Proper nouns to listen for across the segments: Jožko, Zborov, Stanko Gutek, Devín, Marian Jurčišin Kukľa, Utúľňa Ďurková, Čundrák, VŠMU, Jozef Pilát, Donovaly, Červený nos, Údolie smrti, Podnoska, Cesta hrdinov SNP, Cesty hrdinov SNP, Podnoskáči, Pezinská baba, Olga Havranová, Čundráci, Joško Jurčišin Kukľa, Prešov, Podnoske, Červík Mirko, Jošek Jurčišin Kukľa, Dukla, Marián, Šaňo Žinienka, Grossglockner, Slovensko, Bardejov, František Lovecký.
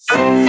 Všetky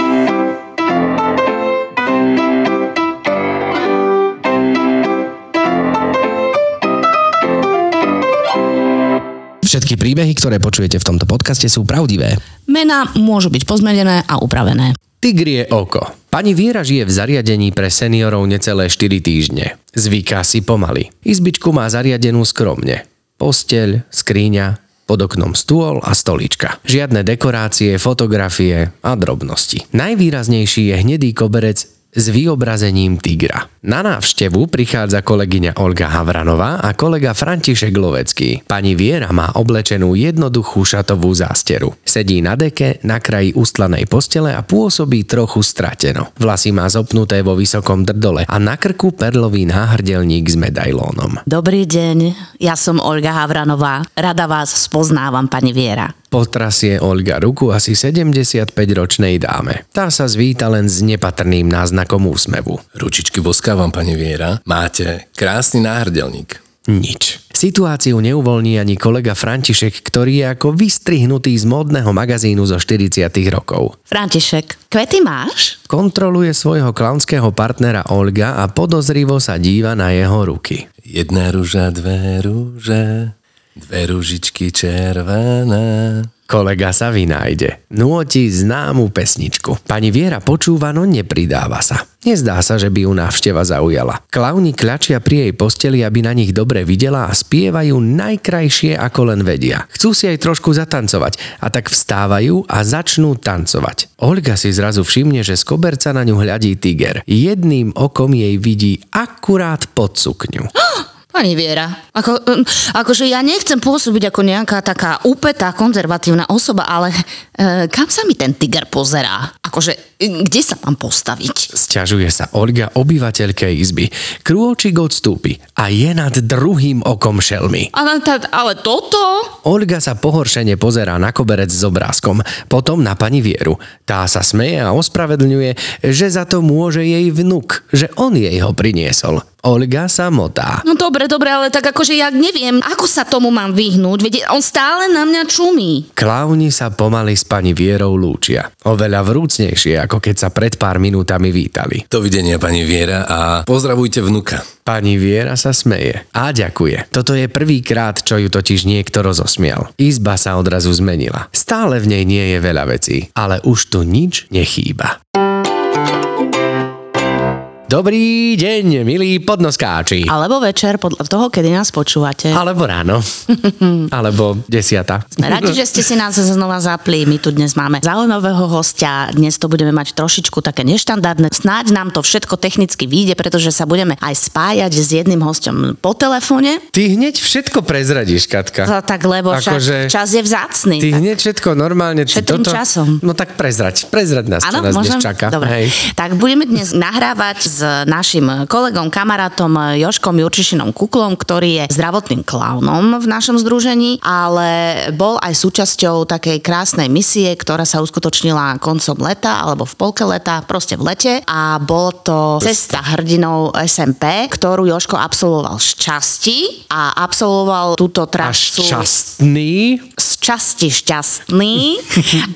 príbehy, ktoré počujete v tomto podcaste, sú pravdivé. Mená môžu byť pozmenené a upravené. Tigrie oko. Pani Viera žije v zariadení pre seniorov necelé 4 týždne. Zvyká si pomaly. Izbičku má zariadenú skromne. Posteľ, skriňa, pod oknom stôl a stolička. Žiadne dekorácie, fotografie a drobnosti. Najvýraznejší je hnedý koberec s vyobrazením tigra. Na návštevu prichádza kolegyňa Olga Havranová a kolega František Lovecký. Pani Viera má oblečenú jednoduchú šatovú zásteru. Sedí na deke, na kraji ustlanej postele a pôsobí trochu strateno. Vlasy má zopnuté vo vysokom drdole a na krku perlový náhrdelník s medailónom. Dobrý deň, ja som Olga Havranová. Rada vás spoznávam, pani Viera. Potrasie Olga ruku asi 75-ročnej dáme. Tá sa zvíta len s nepatrným náznakom úsmevu. Ručičky boskávam, pani Viera. Máte krásny náhrdelník. Nič. Situáciu neuvoľní ani kolega František, ktorý je ako vystrihnutý z módneho magazínu zo 40 rokov. František, kvety máš? Kontroluje svojho klaunského partnera Olga a podozrivo sa díva na jeho ruky. Jedna ruža, dve ruže... Dve ružičky červené. Kolega sa vynájde. Nôti známu pesničku. Pani Viera počúva, no nepridáva sa. Nezdá sa, že by ju návšteva zaujala. Klauni kľačia pri jej posteli, aby na nich dobre videla a spievajú najkrajšie, ako len vedia. Chcú si aj trošku zatancovať a tak vstávajú a začnú tancovať. Olga si zrazu všimne, že z koberca na ňu hľadí tiger. Jedným okom jej vidí akurát pod sukňu. Pani Viera, akože ja nechcem pôsobiť ako nejaká taká úpetá konzervatívna osoba, ale kam sa mi ten tiger pozerá? Akože, kde sa mám postaviť? Sťažuje sa Olga obyvateľke izby. Krôčik odstúpi a je nad druhým okom šelmy. Ale toto? Olga sa pohoršene pozerá na koberec s obrázkom, potom na pani Vieru. Tá sa smeje a ospravedlňuje, že za to môže jej vnuk, že on jej ho priniesol. Olga sa motá. No dobre, ale tak akože ja neviem, ako sa tomu mám vyhnúť, veď on stále na mňa čumí. Klauni sa pomaly s pani Vierou lúčia. Oveľa vrúcnejšie, ako keď sa pred pár minútami vítali. Dovidenia, pani Viera, a pozdravujte vnuka. Pani Viera sa smeje a ďakuje. Toto je prvýkrát, čo ju totiž niekto rozosmial. Izba sa odrazu zmenila. Stále v nej nie je veľa vecí, ale už tu nič nechýba. Dobrý deň, milí podnoskáči. Alebo večer, podľa toho, kedy nás počúvate. Alebo ráno. Alebo 10:00. Sme radi, že ste si nás znova zapli. My tu dnes máme zaujímavého hostia. Dnes to budeme mať trošičku také neštandardné. Snáď nám to všetko technicky vyjde, pretože sa budeme aj spájať s jedným hosťom po telefóne. Ty hneď všetko prezradíš, Katka. No, tak lebo čas je vzácny. Ty hneď všetko normálne. Všetkým toto... časom. No tak prezraď nás, čo nás dnes čaká. Dobre. Tak budeme dnes nahrávať s našim kolegom, kamarátom Joškom Jurčišinom Kuklom, ktorý je zdravotným klaunom v našom združení, ale bol aj súčasťou takej krásnej misie, ktorá sa uskutočnila koncom leta, alebo v polke leta, proste v lete, a bol to Cesta hrdinov SNP, ktorú Joško absolvoval z časti a absolvoval túto trasu... Z časti šťastný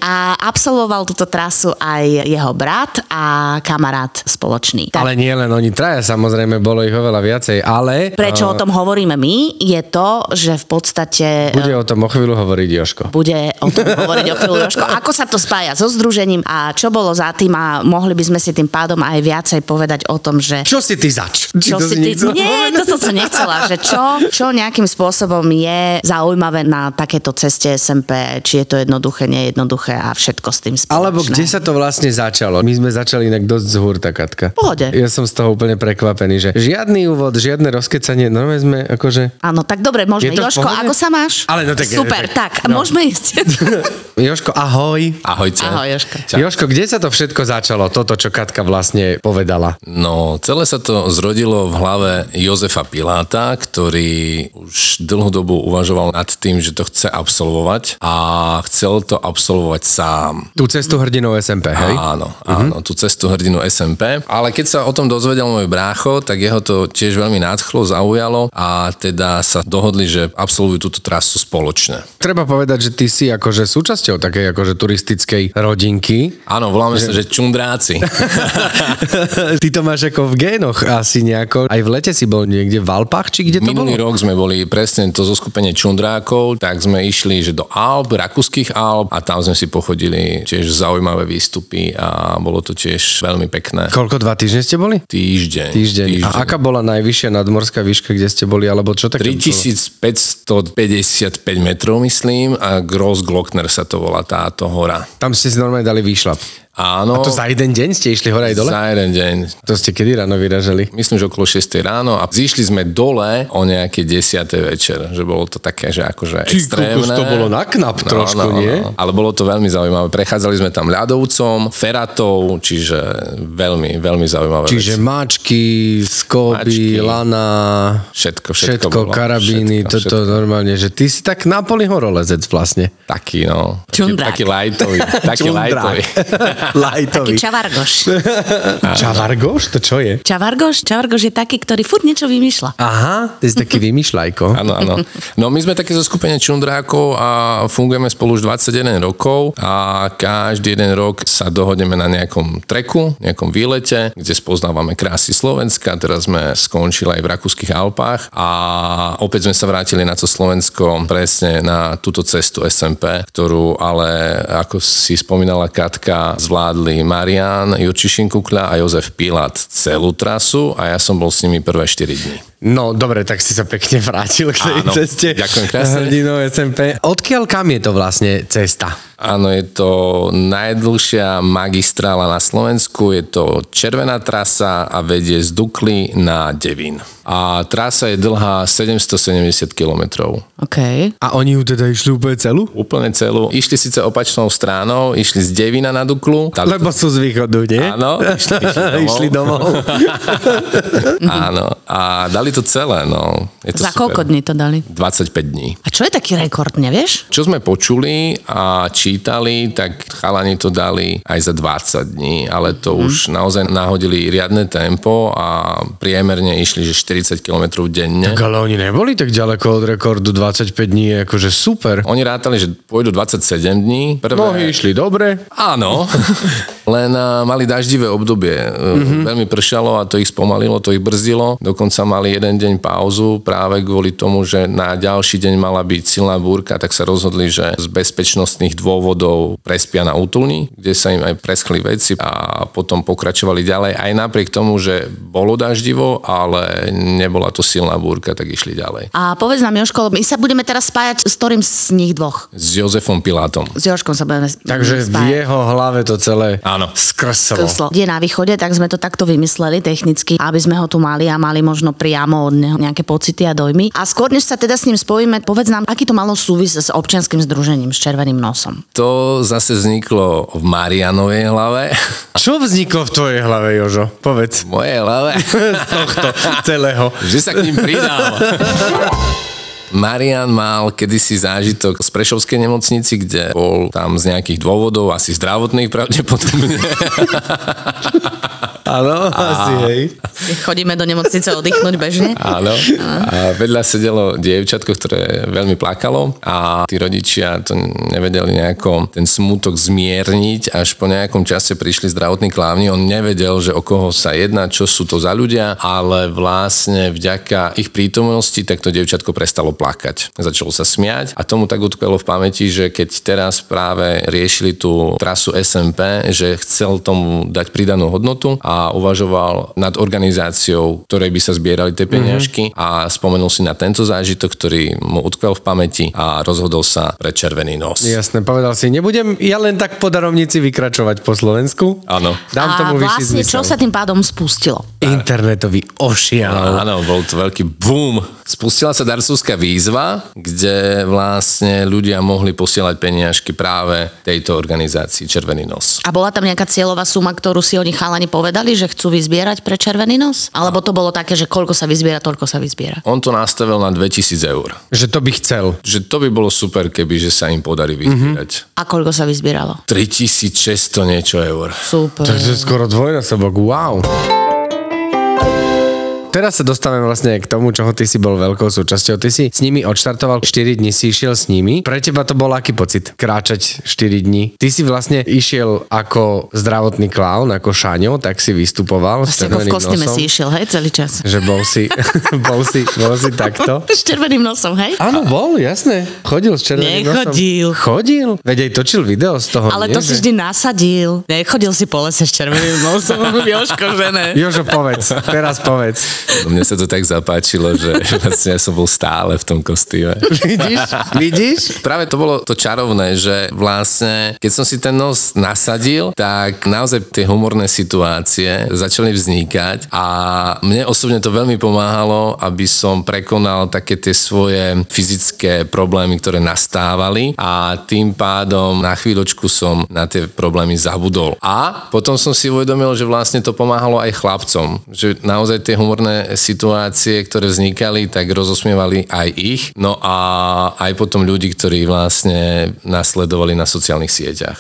a absolvoval túto trasu aj jeho brat a kamarát spoločný. Ale nie len oni traja, samozrejme, bolo ich oveľa viacej, ale... Prečo o tom hovoríme my, je to, že v podstate... Bude o tom o chvíľu hovoriť Jožko. Ako sa to spája so združením a čo bolo za tým, a mohli by sme si tým pádom aj viacej povedať o tom, že... Čo si ty zač? Nie, to som nechcela, že čo nejakým spôsobom je zaujímavé na takéto ceste SMP, či je to jednoduché, nejednoduché a všetko s tým spoločné. Alebo kde sa to vlastne začalo? My sme začali inak dosť zhurta, Katka. Pohode. Ja som z toho úplne prekvapený, že žiadny úvod, žiadne rozkecanie, normálne sme akože... Áno, tak dobre, môžeme. Jožko, ako sa máš? Ale no tak... Super, tak môžeme ísť. Jožko, ahoj. Ahojte. Ahoj, Jožko. Čau. Jožko, kde sa to všetko začalo, toto, čo Katka vlastne povedala? No, celé sa to zrodilo v hlave Jozefa Piláta, ktorý už dlhú dobu uvažoval nad tým, že to chce absolvovať, a chcel to absolvovať sám. Tú cestu hrdinov SMP, hej? Áno, tú cestu hrdinov SMP, ale keď sa sa o tom dozvedel môj brácho, tak jeho to tiež veľmi nadchlo, zaujalo a teda sa dohodli, že absolvujú túto trasu spoločne. Treba povedať, že ty si akože súčasťou takej akože turistickej rodinky. Áno, voláme sa, že Čundráci. Ty to máš ako v génoch asi nejako. Aj v lete si bol niekde v Alpách, či kde to bolo? Minulý rok sme boli presne to zoskupenie Čundrákov, tak sme išli že do Alp, rakúskych Alp a tam sme si pochodili tiež zaujímavé výstupy a bolo to tiež veľmi pekné. Koľko, 2 týždne ste boli? Týždeň. A aká bola najvyššia nadmorská výška, kde ste boli, alebo čo také? 3555 metrov, myslím, a Grossglockner sa to volá táto hora. Tam ste si normálne dali výšľap. Áno. A to za jeden deň ste išli hore aj dole? Za jeden deň. To ste kedy ráno vyražali? Myslím, že okolo 6 ráno a zišli sme dole o nejaké 10 večer. Že bolo to také, že akože extrémne. Či to bolo na knap trošku, nie? Ale bolo to veľmi zaujímavé. Prechádzali sme tam ľadovcom, feratou, čiže veľmi, veľmi zaujímavé. Čiže veci. Mačky, skoby, lana, všetko bolo, karabíny, toto normálne, že ty si tak na poli horolezec vlastne. Taký, no. Čundrák. Taký lightový. Lightový. Taký čavargoš. Čavargoš? To čo je? Čavargoš je taký, ktorý furt niečo vymýšľa. Aha, ty si taký vymýšľajko. Áno. No my sme také zo skupenia Čundrákov a fungujeme spolu už 21 rokov a každý jeden rok sa dohodneme na nejakom treku, nejakom výlete, kde spoznávame krásy Slovenska. Teraz sme skončili aj v rakúskych Alpách a opäť sme sa vrátili na to Slovensko presne na túto cestu SNP, ktorú ale, ako si spomínala Katka, zvládli Marian, Jurčišin Kukľa a Jozef Pilát celú trasu a ja som bol s nimi prvé 4 dní. No, dobre, tak si sa pekne vrátil k tej ceste. Ďakujem krásne. Hrdinov SNP. Odkiaľ kam je to vlastne cesta? Áno, je to najdlhšia magistrála na Slovensku, je to červená trasa a vedie z Dukly na Devín. A trasa je dlhá 770 kilometrov. OK. A oni ju teda išli úplne celú? Úplne celú. Išli síce opačnou stranou, išli z Devína na Duklu. Lebo sú z východu, nie? Áno, išli domov. Áno, a dali to celé, no. Je to za super. Koľko dní to dali? 25 dní. A čo je taký rekord, nevieš? Čo sme počuli a čítali, tak chalani to dali aj za 20 dní, ale to už naozaj nahodili riadne tempo a priemerne išli, že 40 km denne. Tak ale oni neboli tak ďaleko od rekordu, 25 dní je akože super. Oni rátali, že pôjdu 27 dní. Nohy išli dobre. Áno. Len mali daždivé obdobie. Veľmi pršalo a to ich spomalilo, to ich brzdilo. Dokonca mali jeden deň pauzu práve kvôli tomu, že na ďalší deň mala byť silná búrka, tak sa rozhodli, že z bezpečnostných dôvodov prespia na útulni, kde sa im aj preschli veci a potom pokračovali ďalej. Aj napriek tomu, že bolo daždivo, ale nebola to silná búrka, tak išli ďalej. A povedz nám, Jožko, my sa budeme teraz spájať s ktorým z nich dvoch? S Jozefom Pilátom. S Jožkom sa budeme spájať. Takže v jeho hlave to celé skrslo. Je na východe, tak sme to takto vymysleli technicky, aby sme ho tu mali a mali možno priamo od neho nejaké pocity a dojmy. A skôr, než sa teda s ním spojíme, povedz nám, aký to malo súvis s občianskym združením s Červeným nosom. To zase vzniklo v Marianovej hlave. Čo vzniklo v tvojej hlave, Jožo? Povedz. V mojej hlave? Z tohto celého. Že sa k ním pridal. Marian mal kedysi zážitok z prešovskej nemocnici, kde bol tam z nejakých dôvodov, asi zdravotných pravdepodobne. Áno, asi, hej. Chodíme do nemocnice oddychnúť bežne. Áno. A vedľa sedelo dievčatko, ktoré veľmi plakalo a tí rodičia to nevedeli nejako ten smútok zmierniť. Až po nejakom čase prišli zdravotní klávni. On nevedel, že o koho sa jedná, čo sú to za ľudia, ale vlastne vďaka ich prítomnosti tak to dievčatko prestalo plakať. Začalo sa smiať a tomu tak utkvelo v pamäti, že keď teraz práve riešili tú trasu SNP, že chcel tomu dať pridanú hodnotu a uvažoval nad organizáciou, ktorej by sa zbierali tie peniažky a spomenul si na tento zážitok, ktorý mu utkvel v pamäti a rozhodol sa pre Červený nos. Jasné, povedal si, nebudem ja len tak po darovnici vykračovať po Slovensku. Áno. Dám a tomu vyšší zmysel. A vlastne, čo sa tým pádom spustilo? Internetový ošial. Áno, bol to veľký boom. Spustila sa darcovská výzva, kde vlastne ľudia mohli posielať peniažky práve tejto organizácii Červený nos. A bola tam nejaká cieľová suma, ktorú si oni chalani povedali, že chcú vyzbierať pre Červený nos? Alebo to bolo také, že koľko sa vyzbiera, toľko sa vyzbiera? On to nastavil na 2000 €. Že to by chcel. Že to by bolo super, keby že sa im podarí vyzbierať. A koľko sa vyzbieralo? 3600 niečo eur. Super. To je skoro dvojnásobok, wow. teraz sa dostávame vlastne k tomu, čoho ty si bol veľkou súčasťou. Ty si s nimi odštartoval 4 dní, si išiel s nimi. Pre teba to bol aký pocit? Kráčať 4 dní. Ty si vlastne išiel ako zdravotný klaun, ako Šáňo, tak si vystupoval s Červeným nosom. V kostýme si išiel, hej, celý čas. Že bol si takto. S Červeným nosom, hej? Áno, bol, jasné. Chodil s Červeným nosom. Chodil. Veď aj točil video z toho. Ale nie, to si vždy nasadil. Nechodil si po lese s Červeným nosom. Jožko, že ne? Jožo, povedz. Teraz povedz. Mne sa to tak zapáčilo, že vlastne ja som bol stále v tom kostýme. Vidíš? Práve to bolo to čarovné, že vlastne, keď som si ten nos nasadil, tak naozaj tie humorné situácie začali vznikať a mne osobne to veľmi pomáhalo, aby som prekonal také tie svoje fyzické problémy, ktoré nastávali a tým pádom na chvíľočku som na tie problémy zabudol. A potom som si uvedomil, že vlastne to pomáhalo aj chlapcom, že naozaj tie humorné situácie, ktoré vznikali, tak rozosmievali aj ich, no a aj potom ľudí, ktorí vlastne nasledovali na sociálnych sieťach.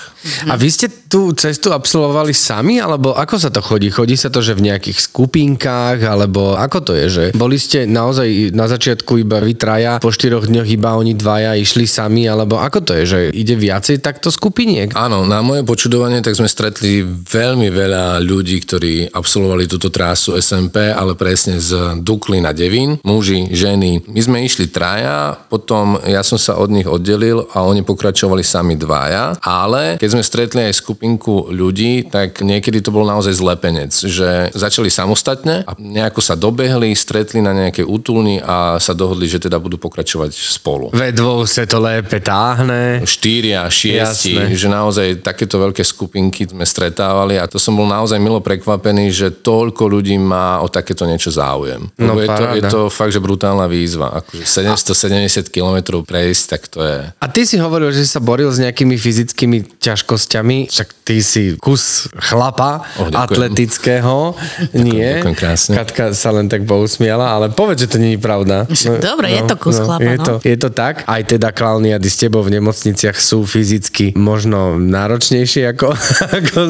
A vy ste tú cestu absolvovali sami, alebo ako sa to chodí? Chodí sa to, že v nejakých skupinkách, alebo ako to je, že boli ste naozaj na začiatku iba vy traja, po 4 dňoch iba oni dvaja išli sami, alebo ako to je, že ide viacej takto skupiniek? Áno, na moje počudovanie tak sme stretli veľmi veľa ľudí, ktorí absolvovali túto trasu SNP, ale presne z Dukly na Devín, muži, ženy. My sme išli traja, potom ja som sa od nich oddelil a oni pokračovali sami dvaja, ale keď sme stretli aj skupinku ľudí, tak niekedy to bol naozaj zlepenec, že začali samostatne a nejako sa dobehli, stretli na nejakej útulni a sa dohodli, že teda budú pokračovať spolu. Ve dvou sa to lépe táhne. 4 a 6, jasné. Že naozaj takéto veľké skupinky sme stretávali a to som bol naozaj milo prekvapený, že toľko ľudí má o takéto niečo záujem. No, je to fakt, že brutálna výzva. Akože 770 km prejsť, tak to je. A ty si hovoril, že si sa boril s nejakými fyzickými ťažkosťami, však ty si kus chlapa atletického. Nie. Ďakujem krásne. Katka sa len tak pousmiala, ale povedz, že to nie je pravda. Dobre, je to kus chlapa. Je to tak. Aj teda klauniady s tebou v nemocniciach sú fyzicky možno náročnejšie ako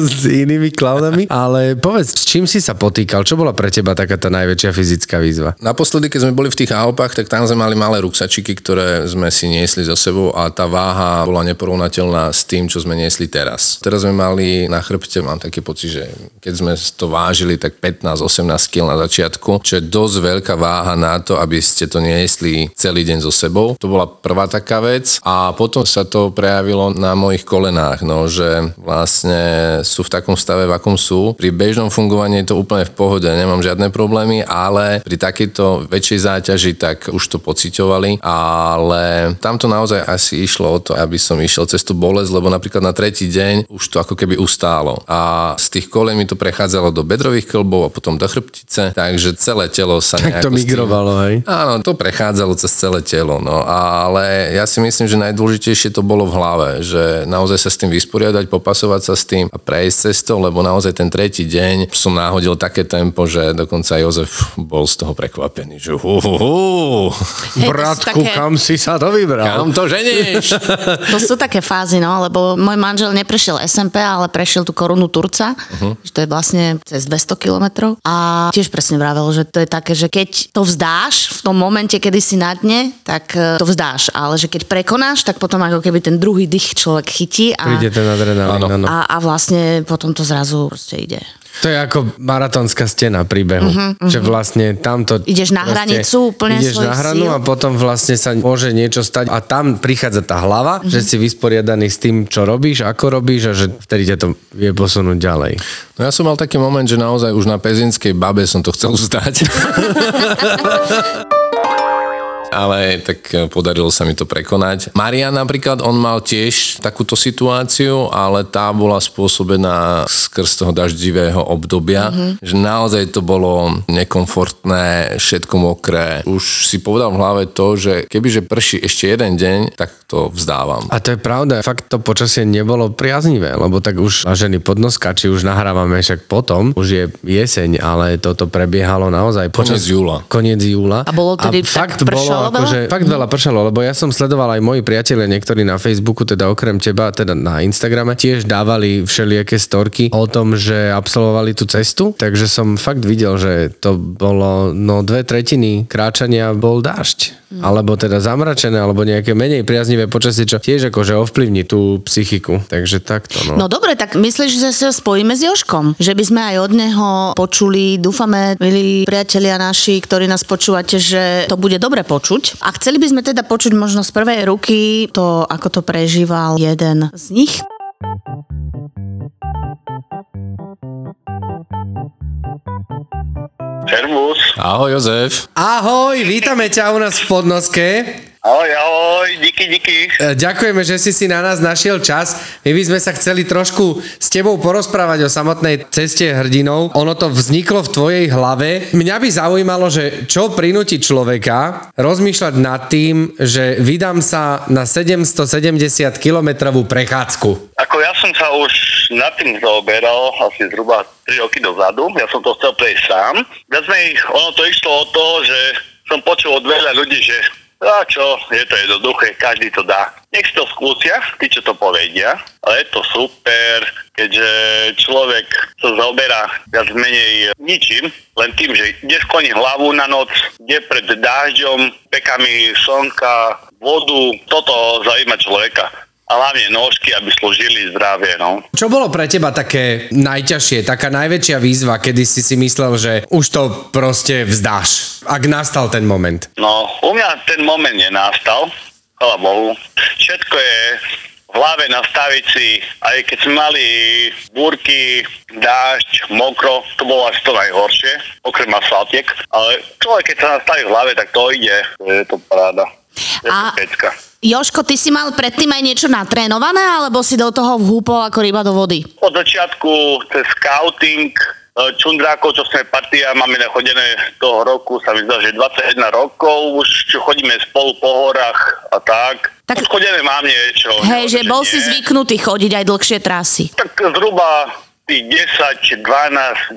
s inými klaunami, ale povedz, s čím si sa potýkal? Čo bola pre teba taká tá najväčšia fyzická výzva? Naposledy, keď sme boli v tých Alpách, tak tam sme mali malé ruksačiky, ktoré sme si niesli za sebou a tá váha bola neporovnateľná s tým, čo sme niesli teraz. Teraz sme mali na chrbte, mám taký pocit, že keď sme to vážili, tak 15-18 kg na začiatku, čo je dosť veľká váha na to, aby ste to niesli celý deň so sebou. To bola prvá taká vec a potom sa to prejavilo na mojich kolenách, no, že vlastne sú v takom stave, v akom sú. Pri bežnom fungovaní je to úplne v pohode, nemám žiadne problémy, ale pri takejto väčšej záťaži tak už to pociťovali, ale tam to naozaj asi išlo o to, aby som išiel cez tú bolesť, lebo napríklad na 3. deň už to ako keby ustálo a z tých kolien mi to prechádzalo do bedrových kĺbov a potom do chrbtice, takže celé telo sa nejako... Tak to migrovalo, hej? Áno, to prechádzalo cez celé telo, no, ale ja si myslím, že najdôležitejšie to bolo v hlave, že naozaj sa s tým vysporiadať, popasovať sa s tým a prejsť cestou, lebo naozaj ten 3. deň som náhodil také tempo, že dokonca Jozef bol z toho prekvapený, že hej, bratku, také... kam si sa to vybral? Kam to ženieš? To sú také fázy, no, lebo môj manžel neprešiel SMP, ale prešiel tú korunu Turca, že to je vlastne cez 200 kilometrov a tiež presne vravel, že to je také, že keď to vzdáš v tom momente, kedy si na dne, tak to vzdáš, ale že keď prekonáš, tak potom ako keby ten druhý dých človek chytí a príde ten adrenalín, áno. A vlastne potom to zrazu proste ide. To je ako maratónska stena príbehu. Že vlastne tamto... Ideš na hranicu úplne svojich síl. Ideš na hranu a potom vlastne sa môže niečo stať a tam prichádza tá hlava, že si vysporiadaný s tým, čo robíš, ako robíš a že vtedy ťa to vie posunúť ďalej. No ja som mal taký moment, že naozaj už na Pezinskej babe som to chcel vzdať. Ale tak podarilo sa mi to prekonať. Marián napríklad, on mal tiež takúto situáciu, ale tá bola spôsobená skrz toho daždivého obdobia, že naozaj to bolo nekomfortné, všetko mokré. Už si povedal v hlave to, že kebyže prší ešte jeden deň, tak to vzdávam. A to je pravda, fakt to počasie nebolo priaznivé, lebo tak už vážení podnoskači, už nahrávame však potom, už je jeseň, ale toto prebiehalo naozaj koniec júla. A bolo tedy fakt pršalo veľa? Akože, fakt veľa pršalo, lebo ja som sledoval aj moji priatelia, niektorí na Facebooku, teda okrem teba, teda na Instagrame, tiež dávali všelijaké storky o tom, že absolvovali tú cestu, takže som fakt videl, že to bolo, no 2/3 kráčania bol dážď. Alebo teda zamračené, alebo nejaké menej priaznivé počasie, čo tiež akože ovplyvní tú psychiku. Takže takto, no. No dobre, tak myslíš, že sa spojíme s Jožkom? Že by sme aj od neho počuli, dúfame, milí priatelia naši, ktorí nás počúvate, že to bude dobre počuť. A chceli by sme teda počuť možno z prvej ruky to, ako to prežíval jeden z nich. Servus. Ahoj Jozef. Ahoj, vítame ťa u nás v Podnoske. Ahoj, díky. Ďakujeme, že si na nás našiel čas. My by sme sa chceli trošku s tebou porozprávať o samotnej ceste hrdinov. Ono to vzniklo v tvojej hlave. Mňa by zaujímalo, že čo prinúti človeka rozmýšľať nad tým, že vydám sa na 770 kilometrovú prechádzku. Ako ja som sa už nad tým zaoberal asi zhruba 3 roky dozadu. Ja som to chcel prejsť sám. Ono to išlo od toho, že som počul od veľa ľudí, že a čo, je to jednoduché, každý to dá. Nech si to skúsia, tí, čo to povedia. Ale je to super, keďže človek sa zaoberá viac menej ničím, len tým, že ide skloní hlavu na noc, ide pred dážďom, pekami slnka, vodu, toto zaujíma človeka. A hlavne nožky, aby slúžili zdravie, no. Čo bolo pre teba také najťažšie, taká najväčšia výzva, kedy si si myslel, že už to proste vzdáš, ak nastal ten moment? No, u mňa ten moment nenastal, chvála Bohu. Všetko je v hlave nastaviť si, aj keď sme mali búrky, dážď, mokro, to bolo až to najhoršie, okrem asfaltiek, ale človek, keď sa nastaví v hlave, tak to ide, je to paráda. A Jožko, ty si mal predtým aj niečo natrénované, alebo si do toho vhúpol ako ryba do vody? Od začiatku cez scouting Čundrákov, čo sme partia, máme nachodené toho roku, sa mi zdá, že 21 rokov už, čo chodíme spolu po horách a tak. Tak odchodené mám niečo. Hej, že bol si zvyknutý chodiť aj dlhšie trasy. Tak zhruba 10-12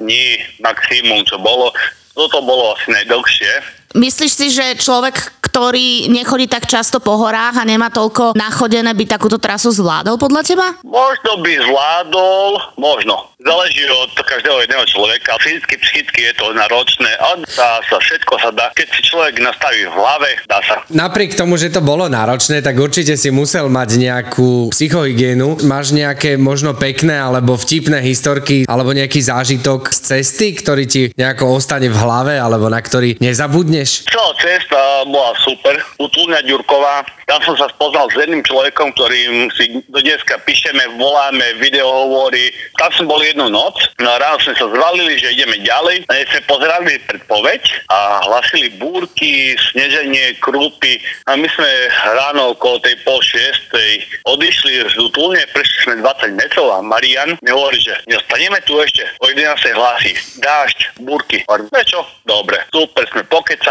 dní maximum, čo bolo. Toto bolo asi najdlhšie. Myslíš si, že človek, ktorý nechodí tak často po horách a nemá toľko nachodené, by takúto trasu zvládol podľa teba? Možno by zvládol, možno. Záleží od každého jedného človeka. Fyzicky, psychicky je to náročné. A dá sa, všetko sa dá. Keď si človek nastaví v hlave, dá sa. Napriek tomu, že to bolo náročné, tak určite si musel mať nejakú psychohygienu. Máš nejaké možno pekné alebo vtipné historky alebo nejaký zážitok z cesty, ktorý ti nejako ostane v hlave alebo na ktorý nezabudne? Celá cesta bola super. Utúľňa Ďurková. Tam som sa spoznal s jedným človekom, ktorým si do dneska píšeme, voláme, videohovory. Tam som bol jednu noc. No ráno sme sa zvalili, že ideme ďalej. A sme pozerali predpoveď a hlasili búrky, sneženie, krúpy. A my sme ráno okolo tej 5:30 odišli z Utúľne, prešli sme 20 metrov a Marian mi hovorí, že neostaneme tu ešte. O 11:00 hlasí dážď, búrky. Prečo? Dobre. Super, sme pokecali.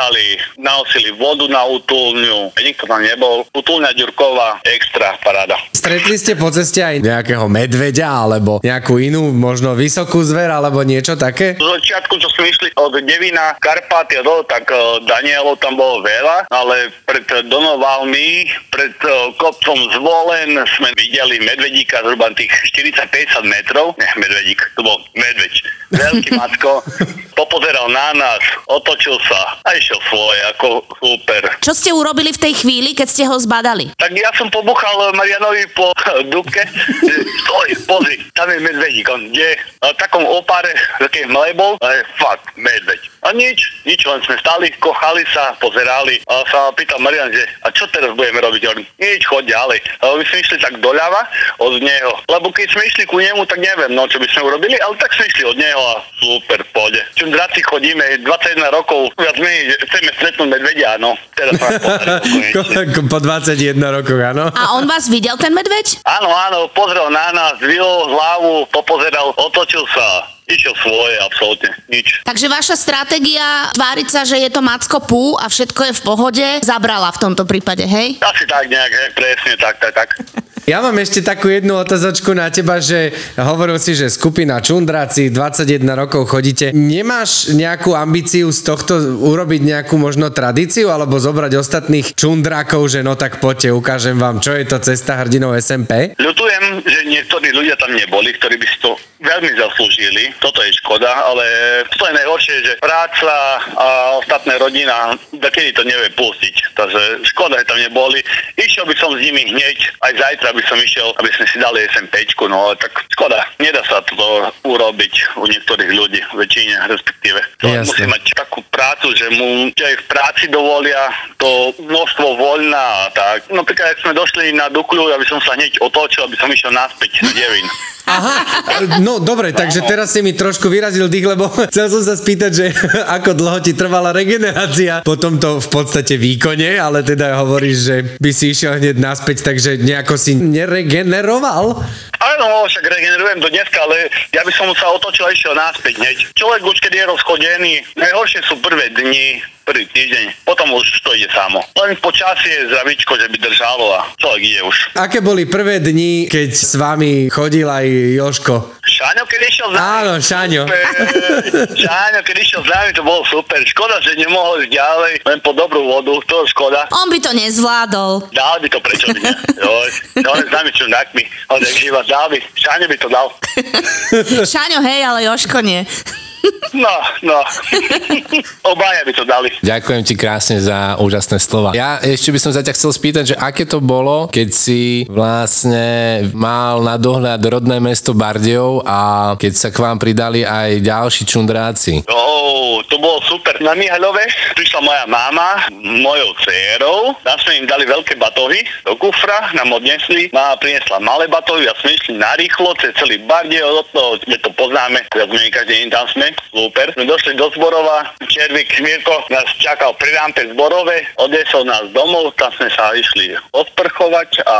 Naosili vodu na Utúľňu. Nikto tam nebol. Utúľňa Ďurková, extra paráda. Stretli ste po ceste aj nejakého medveďa alebo nejakú inú, možno vysokú zver alebo niečo také? V začiatku, čo sme išli od Devína, Karpatia dole, tak Danielov tam bolo veľa, ale pred Donovalmi, pred kopcom Zvolen sme videli medvedíka zhruba tých 40-50 metrov. Ne, medvedík, to bol medveď. Veľký macko. Popozeral na nás, otočil sa a išiel svoje, ako super. Čo ste urobili v tej chvíli, keď ste ho zbadali? Tak ja som pobuchal Marianovi po dúbke. Stoj, pozri, tam je medvedík. On je na takom opáre, taký malej bol, ale fakt, medveď. A nič, len sme stali, kochali sa, pozerali. A sa pýtal Marian, že a čo teraz budeme robiť? On, nič, choď ďalej. A my sme išli tak doľava od neho. Lebo keď sme išli ku nemu, tak neviem, no čo by sme urobili, ale tak sme išli od neho a super, pôjde. Čundráci chodíme, 21 rokov, viac menej, chceme stretnúť medvedia, áno. Teda sa nám podarilo. Po 21 rokoch, áno. A on vás videl, ten medveď? Áno, pozrel na nás, zvihol hlavu, popozeral, otočil sa. Niečo svoje, absolútne, nič. Takže vaša stratégia tváriť sa, že je to macko pú a všetko je v pohode, zabrala v tomto prípade, hej? Asi tak nejak, hej, presne, tak. Ja mám ešte takú jednu otázočku na teba, že hovoril si, že skupina Čundráci, 21 rokov chodíte. Nemáš nejakú ambíciu z tohto urobiť nejakú možno tradíciu, alebo zobrať ostatných Čundrákov, že no tak poďte, ukážem vám, čo je to Cesta hrdinov SNP? Ľutujem, že niektorí ľudia tam neboli, ktorí by si to veľmi zaslúžili. Toto je škoda, ale to je najhoršie, že práca a ostatná rodina, dokedy to nevie pustiť. Takže škoda, že tam neboli. Išiel by som s nimi hneď, aj zajtra by som išiel, aby sme si dali SNPčku, no ale tak škoda. Nedá sa to urobiť u niektorých ľudí, väčšine respektíve. Musí mať takú prácu, že mu aj v práci dovolia to množstvo voľná a tak. No príklad, ak sme došli na Duklu, aby som sa hneď otočil, aby som išiel naspäť na Devín. Aha, no dobre, takže teraz si mi trošku vyrazil dých, lebo chcel som sa spýtať, že ako dlho ti trvala regenerácia po tomto v podstate výkone, ale teda hovoríš, že by si išiel hneď naspäť, takže nejako si neregeneroval? Áno, však regenerujem do dneska, ale ja by som sa otočil a išiel náspäť hneď. Človek už keď je rozchodený, najhoršie sú prvé dni, prvý týždeň, potom už to ide samo. Len počasie je zdravičko, že by držalo a človek ide už. Aké boli prvé dni, keď s vami chodil aj Jožko? Šáňo, keď išiel s nami. Áno, Šáňo. Šáňo, keď išiel s nami, to bolo super. Škoda, že nemohol ísť ďalej, len po dobrú vodu, to je škoda. On by to nezvládol. Dal by to, prečo by ne? Joj, on je s nami čundákmi. On je živa, dal by. Šáňo by to dal. Šáňo, hej, ale Jožko nie. No. Obaja by to dali. Ďakujem ti krásne za úžasné slova. Ja ešte by som za ťa chcel spýtať, že aké to bolo, keď si vlastne mal na dohľad rodné mesto Bardejov a keď sa k vám pridali aj ďalší Čundráci. To bolo super. Na Mihaľove prišla moja máma s mojou dcérou. Tam sme im dali veľké batohy do kufra, nám odnesli. Máma priniesla malé batohy a sme išli narýchlo cez celý Bardejov, to poznáme, ja sme každý deň tam sme. Super. My došli do Zborova, Červík Mirko nás čakal pri rampe Zborove, odesol nás domov, tam sme sa išli odprchovať a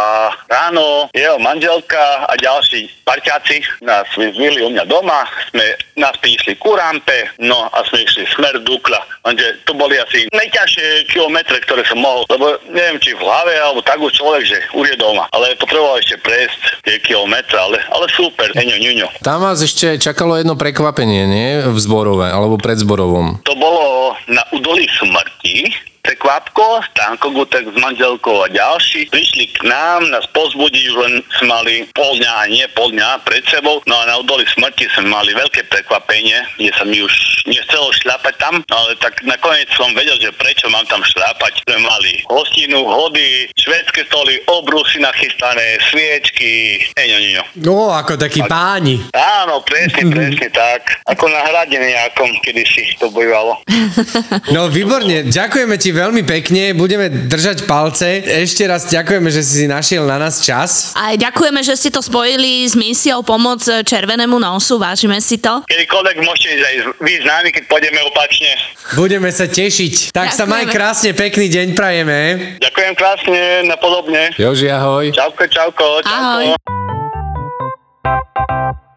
ráno jeho manželka a ďalší parťáci nás vyzvili u mňa doma, sme nás prišli ku rampe, no a sme išli smer Dukla. Lenže to boli asi najťažšie kilometre, ktoré som mohol, lebo neviem, či v hlave, alebo tak už človek, že už je doma, ale potreboval ešte prejsť tie kilometre, ale super, ňuňo. Tam vás ešte čakalo jedno prekvapenie, nie? V Zborove, alebo pred Zborovom. To bolo na Údolí smrti. Prekvapko, Stanko Gutek s manželkou a ďalší prišli k nám, nás pozbudiť, len sme mali pol dňa pred sebou, no a na Údolí smrti sme mali veľké prekvapenie, kde sa mi už nechcelo šľapať tam, ale tak nakoniec som vedel, že prečo mám tam šľapať. Sme mali hostinu, hody, švédske stoly, obrusy nachystané, sviečky, No, ako takí páni. Áno, presne tak. Ako na hrade nejakom, kedysi to bývalo. No, výborne, ďakujeme ti veľmi pekne, budeme držať palce. Ešte raz ďakujeme, že si našiel na nás čas. A ďakujeme, že ste to spojili s misiou Pomoc Červenému nosu, vážime si to. Kedykoľvek môžete ísť aj vy s nami, keď pôjdeme opačne. Budeme sa tešiť. Tak ďakujeme. Sa maj krásne, pekný deň prajeme. Ďakujem krásne, napodobne. Joži, ahoj. Čauko. Ahoj.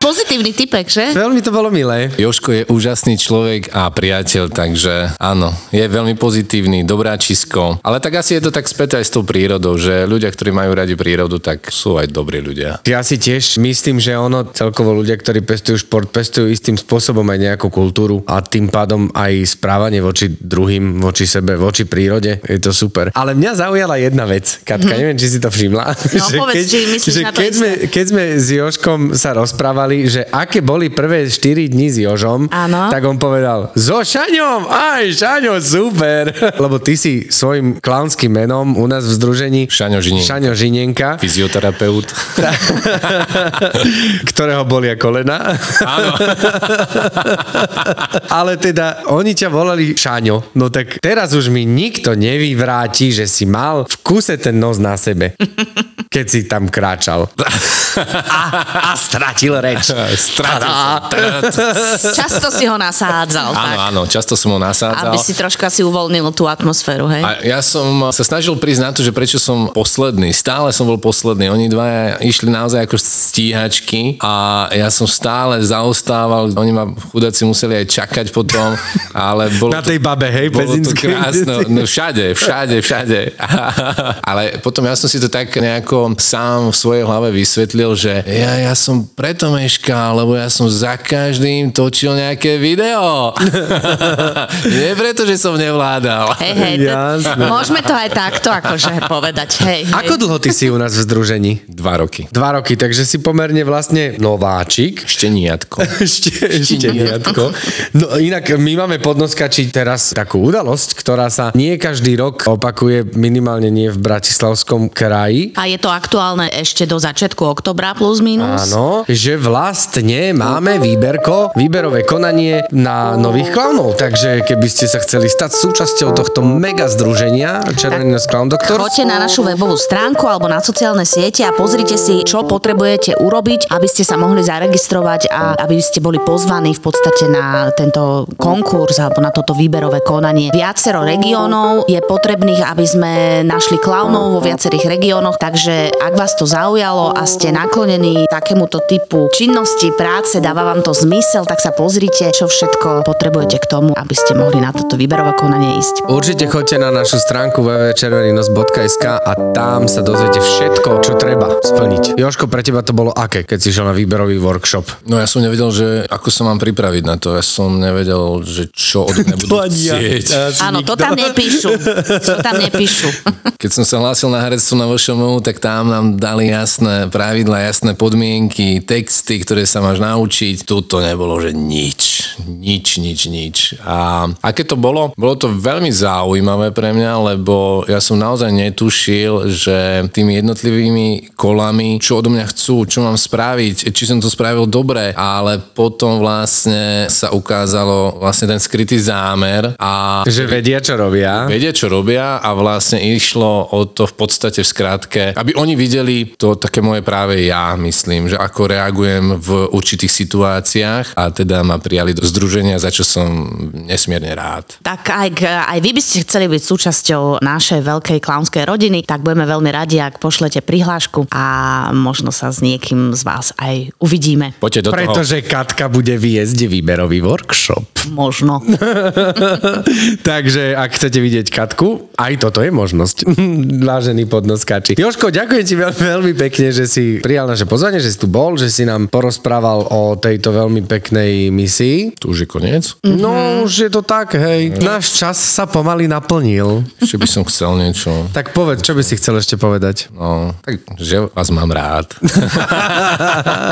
Pozitívny typek, že? Veľmi to bolo milé. Jožko je úžasný človek a priateľ, takže áno, je veľmi pozitívny, dobrá čisko. Ale tak asi je to tak späť aj s tou prírodou, že ľudia, ktorí majú radi prírodu, tak sú aj dobrí ľudia. Ja si tiež myslím, že ono celkovo ľudia, ktorí pestujú šport, pestujú istým spôsobom aj nejakú kultúru a tým pádom aj správanie voči druhým, voči sebe, voči prírode. Je to super. Ale mňa zaujala jedna vec, Katka, neviem, či si to všimla. No, povedz, či myslíš na to. Keď sme s Jožkom sa rozprávali, že aké boli prvé 4 dní s Jožom, áno. Tak on povedal so Šaňom, aj Šaňo, super. Lebo ty si svojim klaunským menom u nás v združení Šaňo Žinienka. Fyzioterapeut. Ktorého bolia kolena. Áno. Ale teda, oni ťa volali Šaňo. No tak teraz už mi nikto nevyvráti, že si mal v kuse ten nos na sebe. keď si tam kráčal. A stratil reč. Často si ho nasádzal. Áno, áno, často som ho nasádzal. Aby si troška si uvoľnil tú atmosféru, hej? A ja som sa snažil prísť na to, že prečo som posledný. Stále som bol posledný. Oni dvaja išli naozaj ako stíhačky a ja som stále zaostával. Oni ma chudáci museli aj čakať potom, ale bolo na tej babe, hej, Pezinskej. Krásno. No všade. Ale potom ja som si to tak nejako sám v svojej hlave vysvetlil, že ja som preto meškal, lebo ja som za každým točil nejaké video. Nie preto, že som nevládal. Hej, môžeme to aj takto akože povedať. Hej. Ako dlho ty si u nás v združení? 2 roky. 2 roky, takže si pomerne vlastne nováčik. Šteniatko. No inak my máme podnoskači teraz takú udalosť, ktorá sa nie každý rok opakuje, minimálne nie v Bratislavskom kraji. A je to aktuálne ešte do začiatku oktobra plus minus. Áno, že vlastne máme výberové konanie na nových klaunov, takže keby ste sa chceli stať súčasťou tohto mega združenia Červený nos Clown Doctor. Choďte na našu webovú stránku alebo na sociálne siete a pozrite si, čo potrebujete urobiť, aby ste sa mohli zaregistrovať a aby ste boli pozvaní v podstate na tento konkurs alebo na toto výberové konanie. Viacero regiónov je potrebných, aby sme našli klaunov vo viacerých regiónoch, takže ak vás to zaujalo a ste naklonení takémuto typu činnosti, práce, dáva vám to zmysel, tak sa pozrite, čo všetko potrebujete k tomu, aby ste mohli na toto výberové konanie ísť. Určite choďte na našu stránku www.červenynos.sk a tam sa dozviete všetko, čo treba splniť. Jožko, pre teba to bolo aké, keď si šiel na výberový workshop? No ja som nevedel, že ako sa mám pripraviť na to. Ja som nevedel, že čo od mňa budú chcieť. Áno, to tam nepíšu. Keď som sa hlásil na herectvo na VŠMU, tak tam nám dali jasné pravidlá, jasné podmienky, texty, ktoré sa máš naučiť. Tuto nebolo, že nič. A aké to bolo? Bolo to veľmi zaujímavé pre mňa, lebo ja som naozaj netušil, že tými jednotlivými kolami, čo odo mňa chcú, čo mám spraviť, či som to spravil dobre, ale potom vlastne sa ukázalo vlastne ten skrytý zámer a že vedia, čo robia a vlastne išlo o to v podstate v skratke, aby oni videli to také moje práve ja, myslím, že ako reagujem v určitých situáciách a teda ma prijali do združenia, za čo som nesmierne rád. Tak aj vy by ste chceli byť súčasťou našej veľkej klaunskej rodiny, tak budeme veľmi radi, ak pošlete prihlášku a možno sa s niekým z vás aj uvidíme. Poďte do toho. Pretože Katka bude viesť výberový workshop. Možno. Takže ak chcete vidieť Katku, aj toto je možnosť. Vážení podnoskáči. Jožko, ďakujem ti veľmi pekne, že si prijal naše pozvanie, že si tu bol, že si nám porozprával o tejto veľmi peknej misii. Tu už je koniec? No, už je to tak, hej. Náš čas sa pomaly naplnil. Ešte by som chcel niečo. Tak povedz, čo by si chcel ešte povedať? No, tak, že vás mám rád.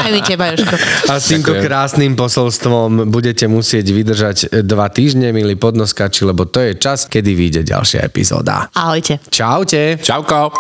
Aj my teba, Jožko. A s týmto krásnym posolstvom budete musieť vydržať 2 týždne, milí podnoskači, lebo to je čas, kedy vyjde ďalšia epizóda. Ahojte. Čaute. Čauko.